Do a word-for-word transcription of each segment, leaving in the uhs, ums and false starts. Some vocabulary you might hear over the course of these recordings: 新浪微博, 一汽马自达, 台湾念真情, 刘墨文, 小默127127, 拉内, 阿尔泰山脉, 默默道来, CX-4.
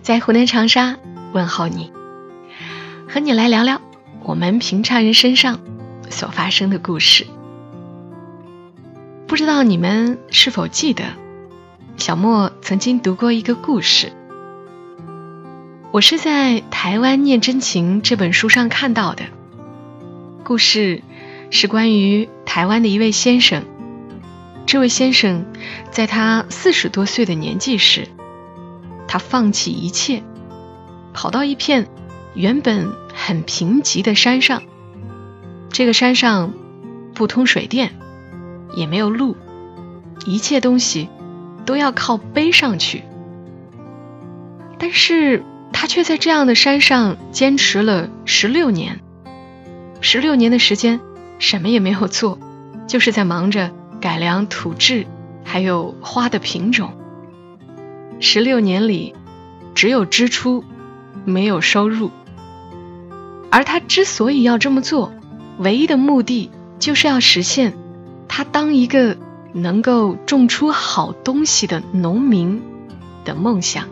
在湖南长沙问候你，和你来聊聊我们平常人身上所发生的故事。不知道你们是否记得，小莫曾经读过一个故事，我是在《台湾念真情》这本书上看到的。故事是关于台湾的一位先生，这位先生在他四十多岁的年纪时，他放弃一切，跑到一片原本很贫瘠的山上，这个山上不通水电，也没有路，一切东西都要靠背上去。但是他却在这样的山上坚持了十六年，十六年的时间什么也没有做，就是在忙着改良土质，还有花的品种。十六年里，只有支出，没有收入。而他之所以要这么做，唯一的目的就是要实现他当一个能够种出好东西的农民的梦想。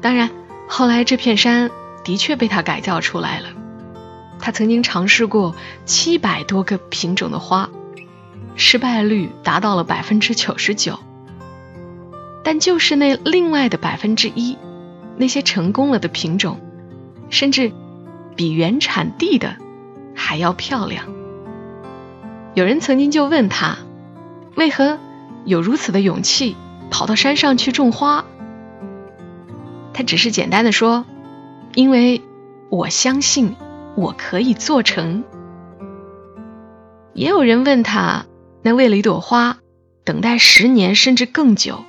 当然，后来这片山的确被他改造出来了。他曾经尝试过七百多个品种的花，失败率达到了百分之九十九。但就是那另外的百分之一，那些成功了的品种，甚至比原产地的还要漂亮。有人曾经就问他，为何有如此的勇气跑到山上去种花？他只是简单的说，因为我相信我可以做成。也有人问他，那为了一朵花，等待十年甚至更久，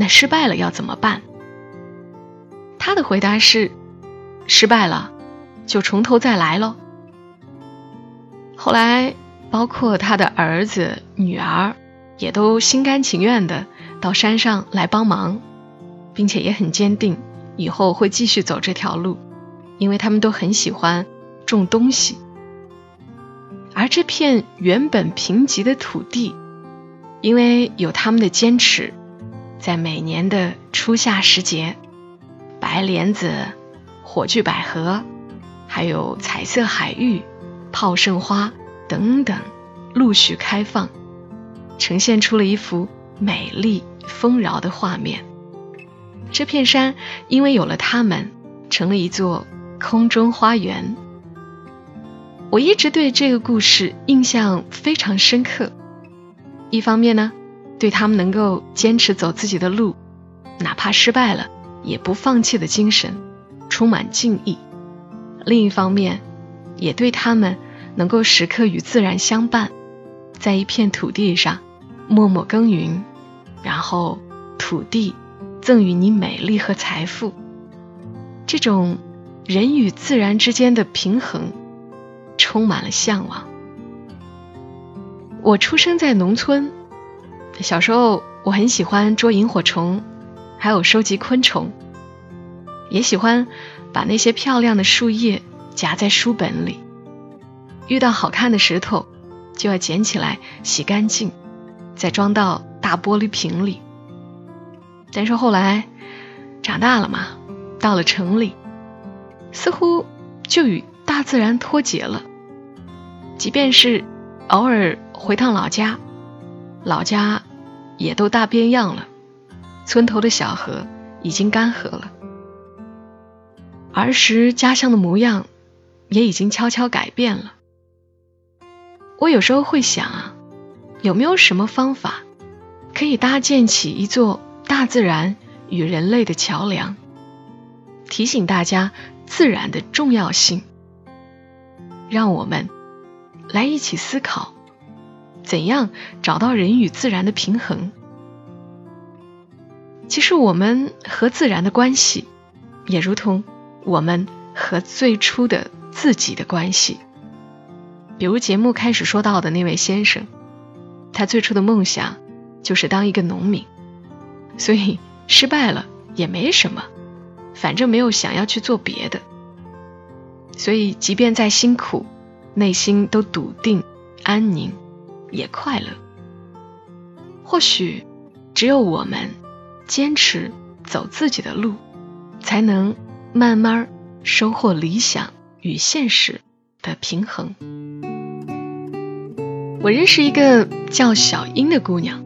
那失败了要怎么办？他的回答是，失败了就从头再来咯。后来包括他的儿子女儿也都心甘情愿的到山上来帮忙，并且也很坚定以后会继续走这条路，因为他们都很喜欢种东西。而这片原本贫瘠的土地，因为有他们的坚持，在每年的初夏时节，白莲子、火炬百合，还有彩色海芋、泡盛花等等陆续开放，呈现出了一幅美丽丰饶的画面。这片山因为有了它们，成了一座空中花园。我一直对这个故事印象非常深刻，一方面呢，对他们能够坚持走自己的路，哪怕失败了也不放弃的精神充满敬意，另一方面也对他们能够时刻与自然相伴，在一片土地上默默耕耘，然后土地赠予你美丽和财富。这种人与自然之间的平衡充满了向往。我出生在农村，小时候我很喜欢捉萤火虫，还有收集昆虫，也喜欢把那些漂亮的树叶夹在书本里，遇到好看的石头就要捡起来洗干净，再装到大玻璃瓶里。但是后来长大了嘛，到了城里，似乎就与大自然脱节了。即便是偶尔回趟老家，老家也都大变样了，村头的小河已经干涸了，儿时家乡的模样也已经悄悄改变了。我有时候会想啊，有没有什么方法可以搭建起一座大自然与人类的桥梁，提醒大家自然的重要性，让我们来一起思考怎样找到人与自然的平衡。其实我们和自然的关系，也如同我们和最初的自己的关系。比如节目开始说到的那位先生，他最初的梦想就是当一个农民，所以失败了也没什么，反正没有想要去做别的。所以即便再辛苦，内心都笃定、安宁，也快乐。或许只有我们坚持走自己的路，才能慢慢收获理想与现实的平衡。我认识一个叫小英的姑娘，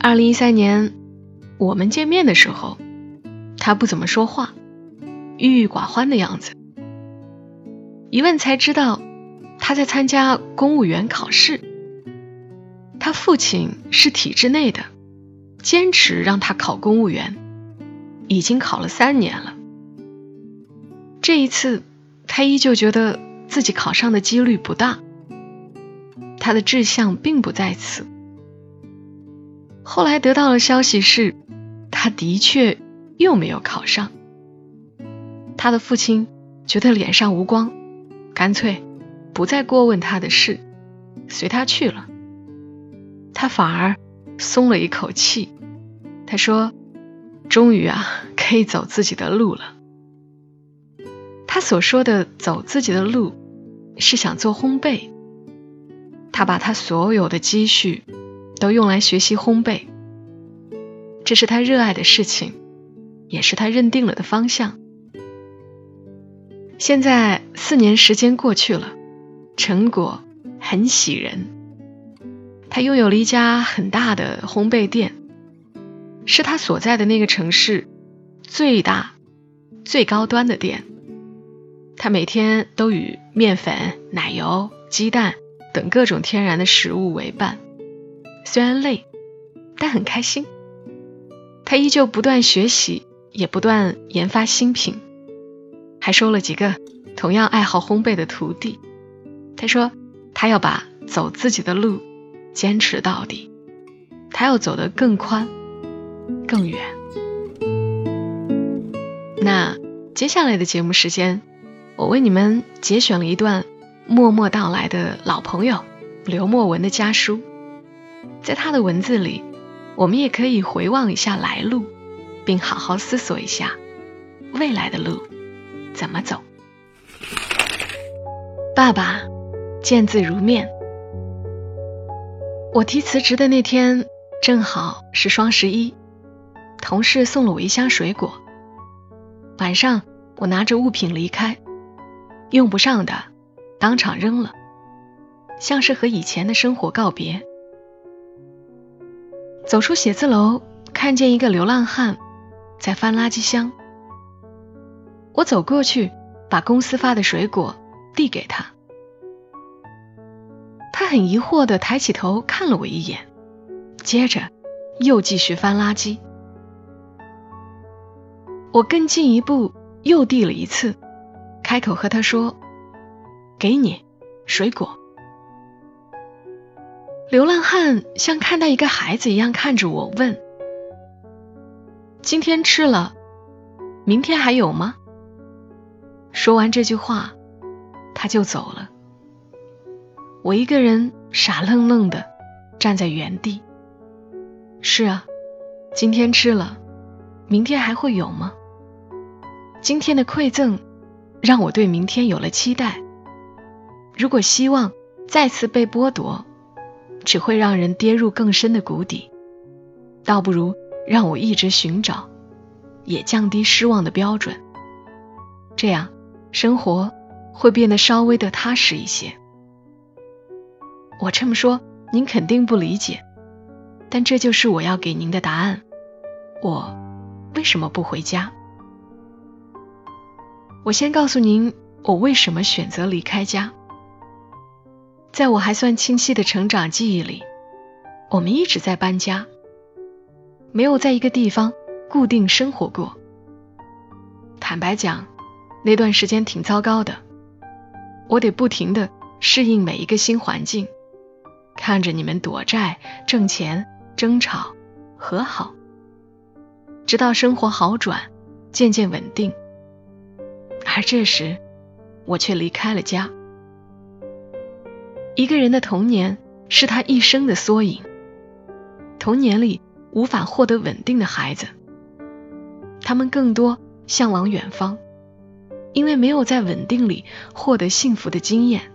二零一三年我们见面的时候，她不怎么说话，郁郁寡欢的样子。一问才知道，她在参加公务员考试。她父亲是体制内的，坚持让她考公务员，已经考了三年了。这一次，她依旧觉得自己考上的几率不大，她的志向并不在此。后来得到的消息是，她的确又没有考上。她的父亲觉得脸上无光，干脆不再过问她的事，随她去了。她反而松了一口气，她说，终于啊，可以走自己的路了。她所说的走自己的路，是想做烘焙。她把她所有的积蓄都用来学习烘焙，这是她热爱的事情，也是她认定了的方向。现在四年时间过去了，成果很喜人。他拥有了一家很大的烘焙店，是他所在的那个城市最大、最高端的店。他每天都与面粉、奶油、鸡蛋等各种天然的食物为伴，虽然累，但很开心。他依旧不断学习，也不断研发新品，还收了几个同样爱好烘焙的徒弟。他说，他要把走自己的路坚持到底，他要走得更宽更远。那接下来的节目时间，我为你们节选了一段默默到来的老朋友刘墨文的家书。在他的文字里，我们也可以回望一下来路，并好好思索一下未来的路怎么走。爸爸，见字如面。我提辞职的那天正好是双十一，同事送了我一箱水果。晚上我拿着物品离开，用不上的当场扔了，像是和以前的生活告别。走出写字楼，看见一个流浪汉在翻垃圾箱。我走过去，把公司发的水果递给他。他很疑惑地抬起头看了我一眼，接着又继续翻垃圾。我更进一步又递了一次，开口和他说，给你水果。流浪汉像看待一个孩子一样看着我问，今天吃了，明天还有吗？说完这句话，他就走了。我一个人傻愣愣的站在原地。是啊，今天吃了，明天还会有吗？今天的馈赠让我对明天有了期待。如果希望再次被剥夺，只会让人跌入更深的谷底，倒不如让我一直寻找，也降低失望的标准。这样，生活会变得稍微的踏实一些。我这么说，您肯定不理解，但这就是我要给您的答案。我为什么不回家？我先告诉您，我为什么选择离开家。在我还算清晰的成长记忆里，我们一直在搬家，没有在一个地方固定生活过。坦白讲，那段时间挺糟糕的，我得不停地适应每一个新环境，看着你们躲债、挣钱、争吵、和好，直到生活好转，渐渐稳定。而这时，我却离开了家。一个人的童年是他一生的缩影。童年里无法获得稳定的孩子，他们更多向往远方，因为没有在稳定里获得幸福的经验，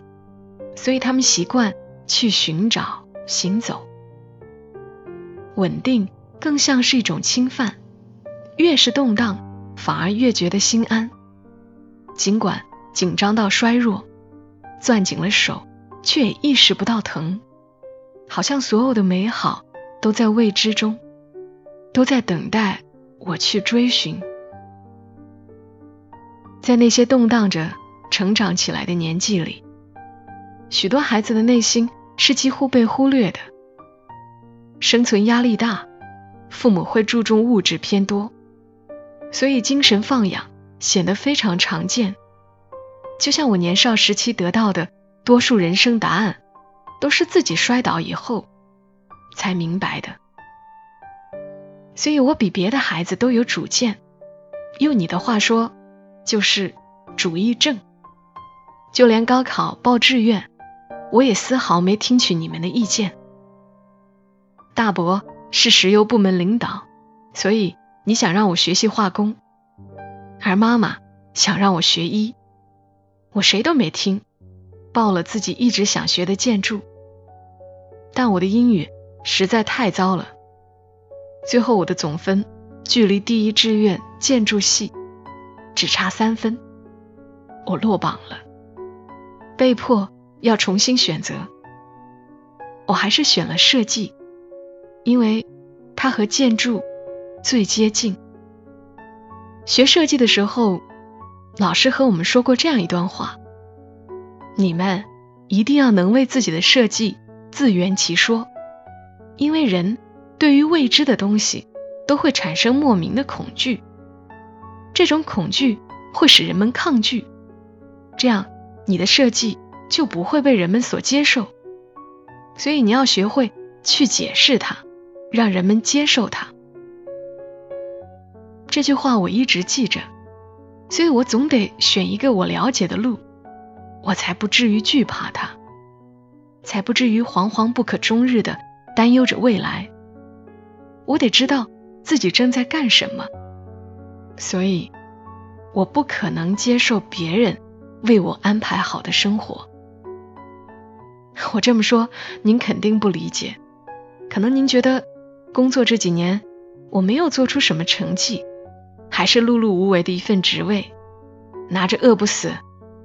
所以他们习惯去寻找、行走。稳定更像是一种侵犯，越是动荡，反而越觉得心安。尽管紧张到衰弱，攥紧了手，却也意识不到疼。好像所有的美好都在未知中，都在等待我去追寻。在那些动荡着成长起来的年纪里，许多孩子的内心是几乎被忽略的。生存压力大，父母会注重物质偏多，所以精神放养显得非常常见。就像我年少时期得到的多数人生答案，都是自己摔倒以后才明白的。所以我比别的孩子都有主见，用你的话说，就是主意症。就连高考报志愿，我也丝毫没听取你们的意见。大伯是石油部门领导，所以你想让我学习化工，而妈妈想让我学医。我谁都没听，报了自己一直想学的建筑。但我的英语实在太糟了，最后我的总分距离第一志愿建筑系只差三分，我落榜了，被迫要重新选择。我还是选了设计，因为它和建筑最接近。学设计的时候，老师和我们说过这样一段话：你们一定要能为自己的设计自圆其说，因为人对于未知的东西都会产生莫名的恐惧，这种恐惧会使人们抗拒，这样你的设计就不会被人们所接受，所以你要学会去解释它，让人们接受它。这句话我一直记着，所以我总得选一个我了解的路，我才不至于惧怕它，才不至于惶惶不可终日地担忧着未来。我得知道自己正在干什么，所以我不可能接受别人为我安排好的生活。我这么说，您肯定不理解，可能您觉得工作这几年我没有做出什么成绩，还是碌碌无为的一份职位，拿着饿不死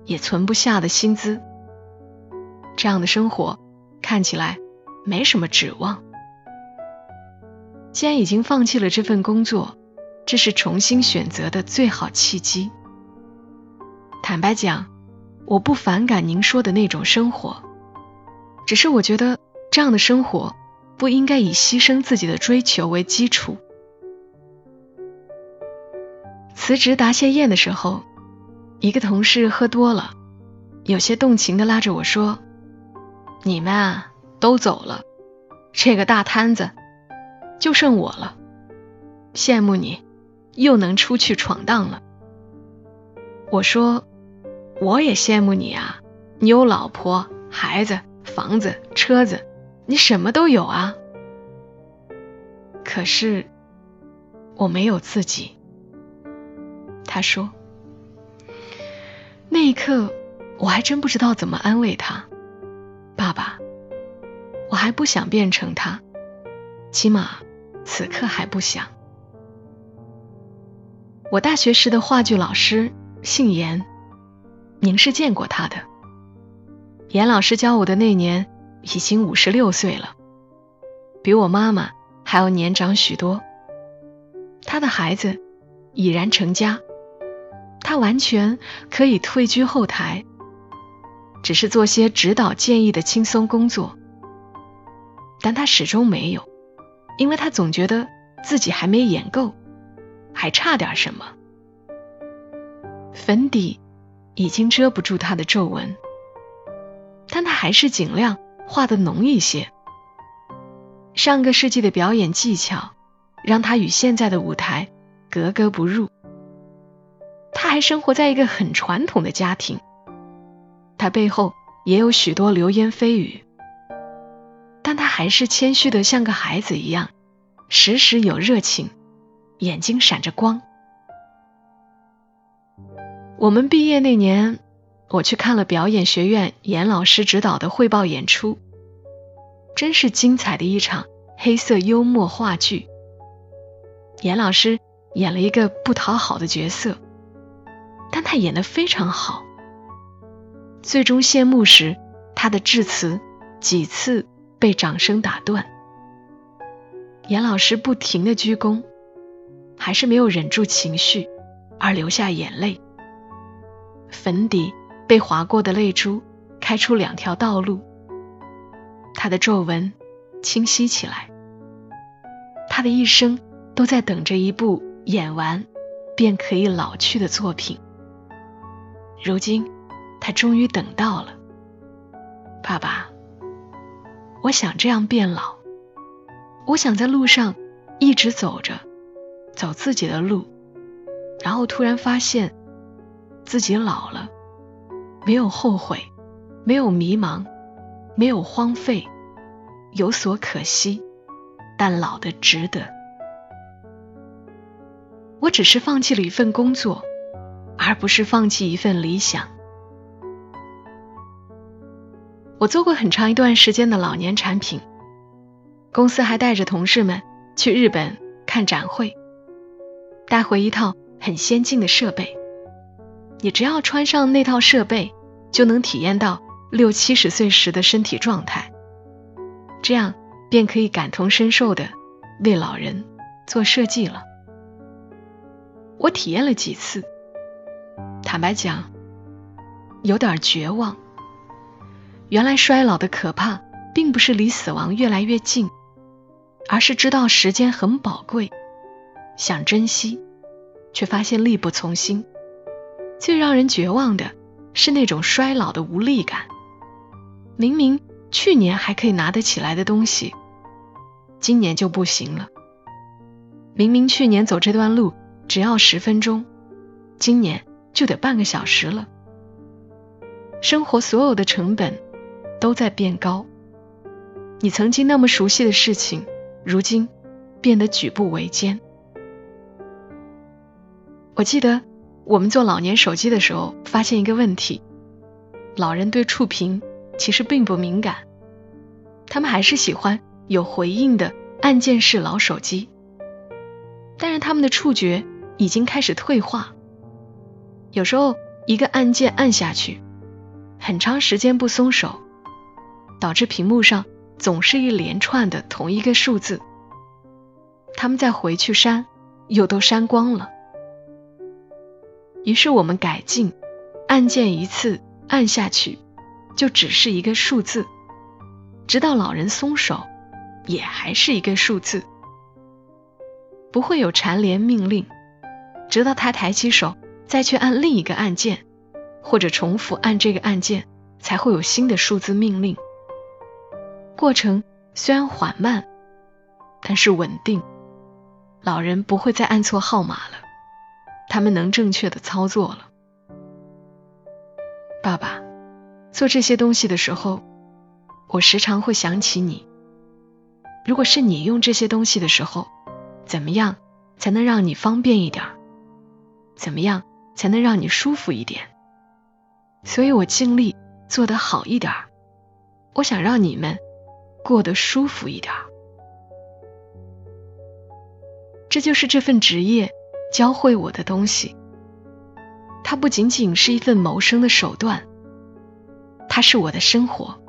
也存不下的薪资，这样的生活看起来没什么指望。既然已经放弃了这份工作，这是重新选择的最好契机。坦白讲，我不反感您说的那种生活，只是我觉得这样的生活不应该以牺牲自己的追求为基础。辞职答谢宴的时候，一个同事喝多了，有些动情地拉着我说：你们啊，都走了，这个大摊子就剩我了，羡慕你又能出去闯荡了。我说，我也羡慕你啊，你有老婆孩子房子车子，你什么都有啊。可是我没有自己。他说，那一刻我还真不知道怎么安慰他。爸爸，我还不想变成他，起码此刻还不想。我大学时的话剧老师姓严，您是见过他的。严老师教我的那年已经五十六岁了，比我妈妈还要年长许多。他的孩子已然成家，他完全可以退居后台，只是做些指导建议的轻松工作。但他始终没有，因为他总觉得自己还没演够，还差点什么。粉底已经遮不住他的皱纹，但他还是尽量画得浓一些。上个世纪的表演技巧让他与现在的舞台格格不入。他还生活在一个很传统的家庭，他背后也有许多流言蜚语，但他还是谦虚的像个孩子一样，时时有热情，眼睛闪着光。我们毕业那年，我去看了表演学院严老师指导的汇报演出，真是精彩的一场黑色幽默话剧。严老师演了一个不讨好的角色，但他演得非常好。最终谢幕时，他的致辞几次被掌声打断，严老师不停地鞠躬，还是没有忍住情绪而流下眼泪，粉底被划过的泪珠开出两条道路，他的皱纹清晰起来。他的一生都在等着一部演完便可以老去的作品，如今他终于等到了。爸爸，我想这样变老，我想在路上一直走着，走自己的路，然后突然发现自己老了，没有后悔，没有迷茫，没有荒废，有所可惜，但老得值得。我只是放弃了一份工作，而不是放弃一份理想。我做过很长一段时间的老年产品，公司还带着同事们去日本看展会，带回一套很先进的设备，你只要穿上那套设备，就能体验到六七十岁时的身体状态，这样便可以感同身受的为老人做设计了。我体验了几次，坦白讲，有点绝望。原来衰老的可怕，并不是离死亡越来越近，而是知道时间很宝贵，想珍惜，却发现力不从心。最让人绝望的是那种衰老的无力感，明明去年还可以拿得起来的东西，今年就不行了。明明去年走这段路只要十分钟，今年就得半个小时了。生活所有的成本都在变高，你曾经那么熟悉的事情，如今变得举步维艰。我记得我们做老年手机的时候发现一个问题，老人对触屏其实并不敏感，他们还是喜欢有回应的按键式老手机，但是他们的触觉已经开始退化，有时候一个按键按下去很长时间不松手，导致屏幕上总是一连串的同一个数字，他们再回去删又都删光了。于是我们改进，按键一次按下去就只是一个数字，直到老人松手也还是一个数字，不会有缠连命令，直到他抬起手再去按另一个按键，或者重复按这个按键，才会有新的数字命令。过程虽然缓慢，但是稳定，老人不会再按错号码了，他们能正确的操作了。爸爸，做这些东西的时候，我时常会想起你。如果是你用这些东西的时候，怎么样才能让你方便一点？怎么样才能让你舒服一点？所以我尽力做得好一点，我想让你们过得舒服一点。这就是这份职业教会我的东西，它不仅仅是一份谋生的手段，它是我的生活，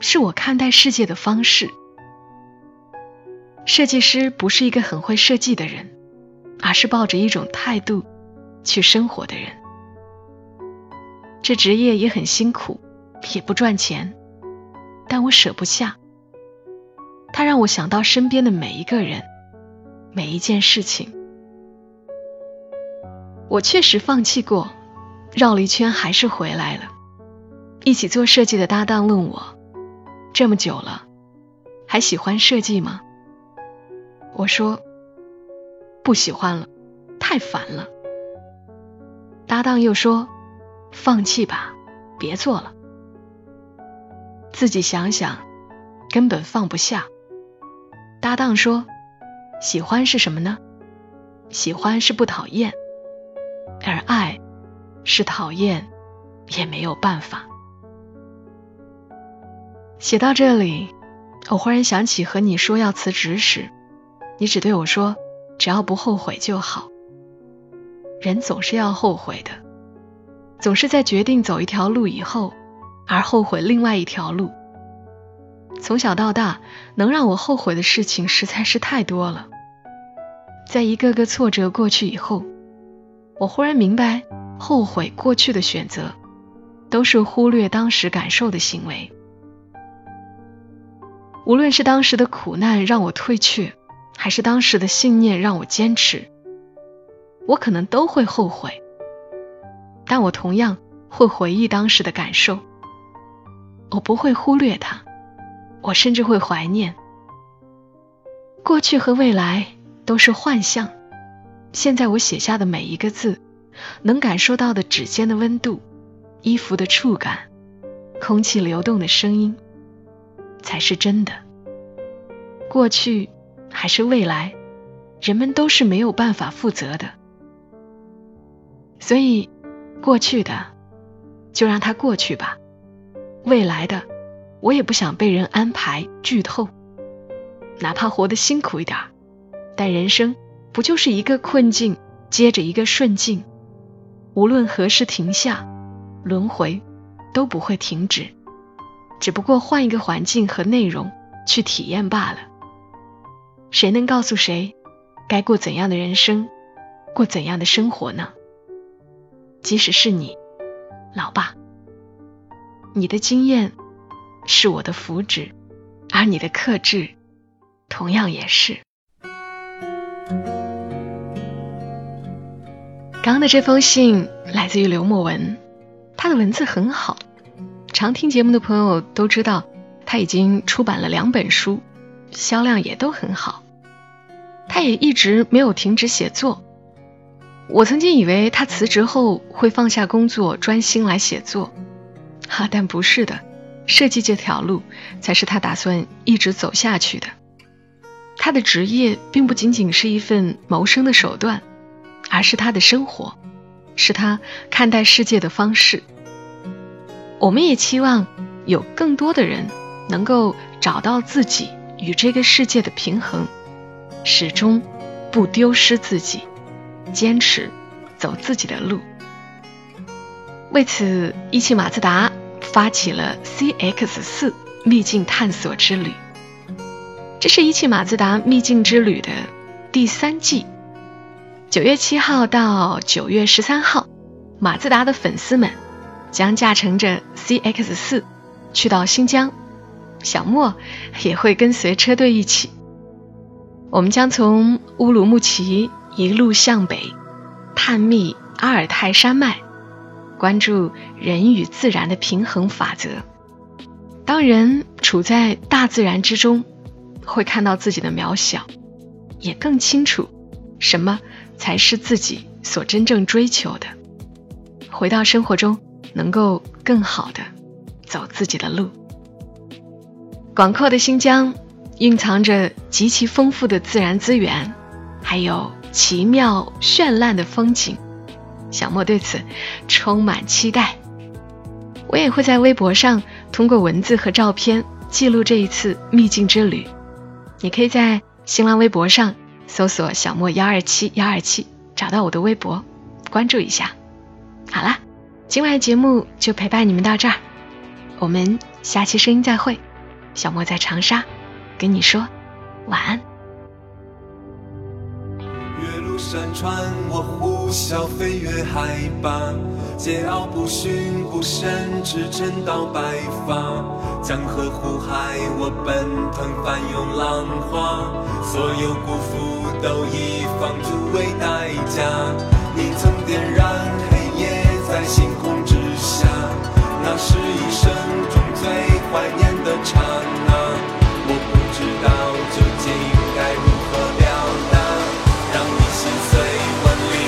是我看待世界的方式。设计师不是一个很会设计的人，而是抱着一种态度去生活的人。这职业也很辛苦，也不赚钱，但我舍不下，它让我想到身边的每一个人，每一件事情。我确实放弃过，绕了一圈还是回来了。一起做设计的搭档问我，这么久了，还喜欢设计吗？我说，不喜欢了。太烦了。搭档又说，放弃吧，别做了。自己想想，根本放不下。搭档说，喜欢是什么呢？喜欢是不讨厌，而爱是讨厌也没有办法。写到这里，我忽然想起和你说要辞职时，你只对我说，只要不后悔就好。人总是要后悔的，总是在决定走一条路以后，而后悔另外一条路。从小到大，能让我后悔的事情实在是太多了。在一个个挫折过去以后，我忽然明白，后悔过去的选择，都是忽略当时感受的行为。无论是当时的苦难让我退却，还是当时的信念让我坚持，我可能都会后悔，但我同样会回忆当时的感受。我不会忽略它，我甚至会怀念。过去和未来都是幻象，现在我写下的每一个字，能感受到的指尖的温度，衣服的触感，空气流动的声音，才是真的。过去还是未来，人们都是没有办法负责的。所以过去的就让它过去吧，未来的我也不想被人安排剧透。哪怕活得辛苦一点，但人生不就是一个困境接着一个顺境，无论何时停下，轮回都不会停止，只不过换一个环境和内容去体验罢了。谁能告诉谁该过怎样的人生，过怎样的生活呢？即使是你，老爸，你的经验是我的福祉，而你的克制同样也是。刚刚的这封信来自于刘墨文，他的文字很好，常听节目的朋友都知道，他已经出版了两本书，销量也都很好。他也一直没有停止写作。我曾经以为他辞职后会放下工作，专心来写作，哈、啊，但不是的，设计这条路才是他打算一直走下去的。他的职业并不仅仅是一份谋生的手段，而是他的生活，是他看待世界的方式。我们也期望有更多的人能够找到自己与这个世界的平衡，始终不丢失自己，坚持走自己的路。为此，一汽马自达发起了 C X 四 秘境探索之旅。这是一汽马自达秘境之旅的第三季。九月七号到九月十三号，马自达的粉丝们将驾乘着 C X 四 去到新疆，小莫也会跟随车队一起。我们将从乌鲁木齐一路向北，探秘阿尔泰山脉，关注人与自然的平衡法则。当人处在大自然之中，会看到自己的渺小，也更清楚什么才是自己所真正追求的。回到生活中，能够更好地走自己的路。广阔的新疆蕴藏着极其丰富的自然资源，还有奇妙绚烂的风景。小莫对此充满期待。我也会在微博上通过文字和照片记录这一次秘境之旅。你可以在新浪微博上搜索小莫一二七一二七，找到我的微博，关注一下。好啦，今晚的节目就陪伴你们到这儿，我们下期声音再会。小莫在长沙跟你说晚安。岳麓山川，我呼啸飞越海拔，桀骜不驯不伸，直撑到白发。江河湖海，我奔腾翻涌浪花，所有辜负都以放逐为代价。你曾点燃黑夜在星空之下，那是一生中最怀念的刹那。我不知道究竟该如何表达，让你心碎万缕。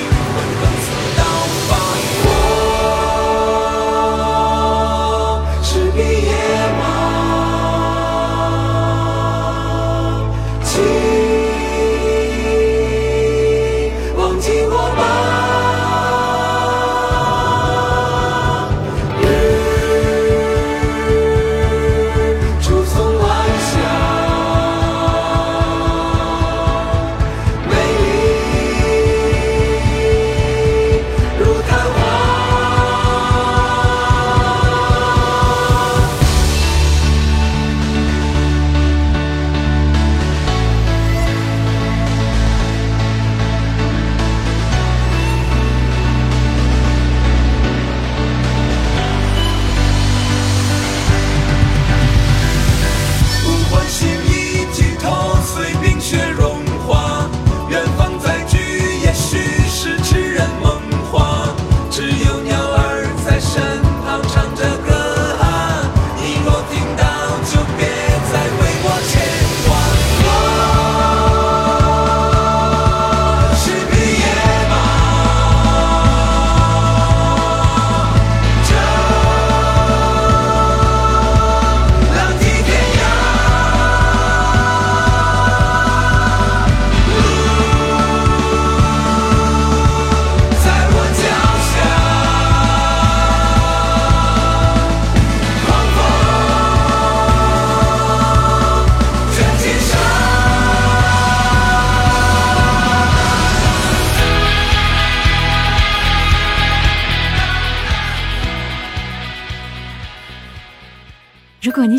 如果你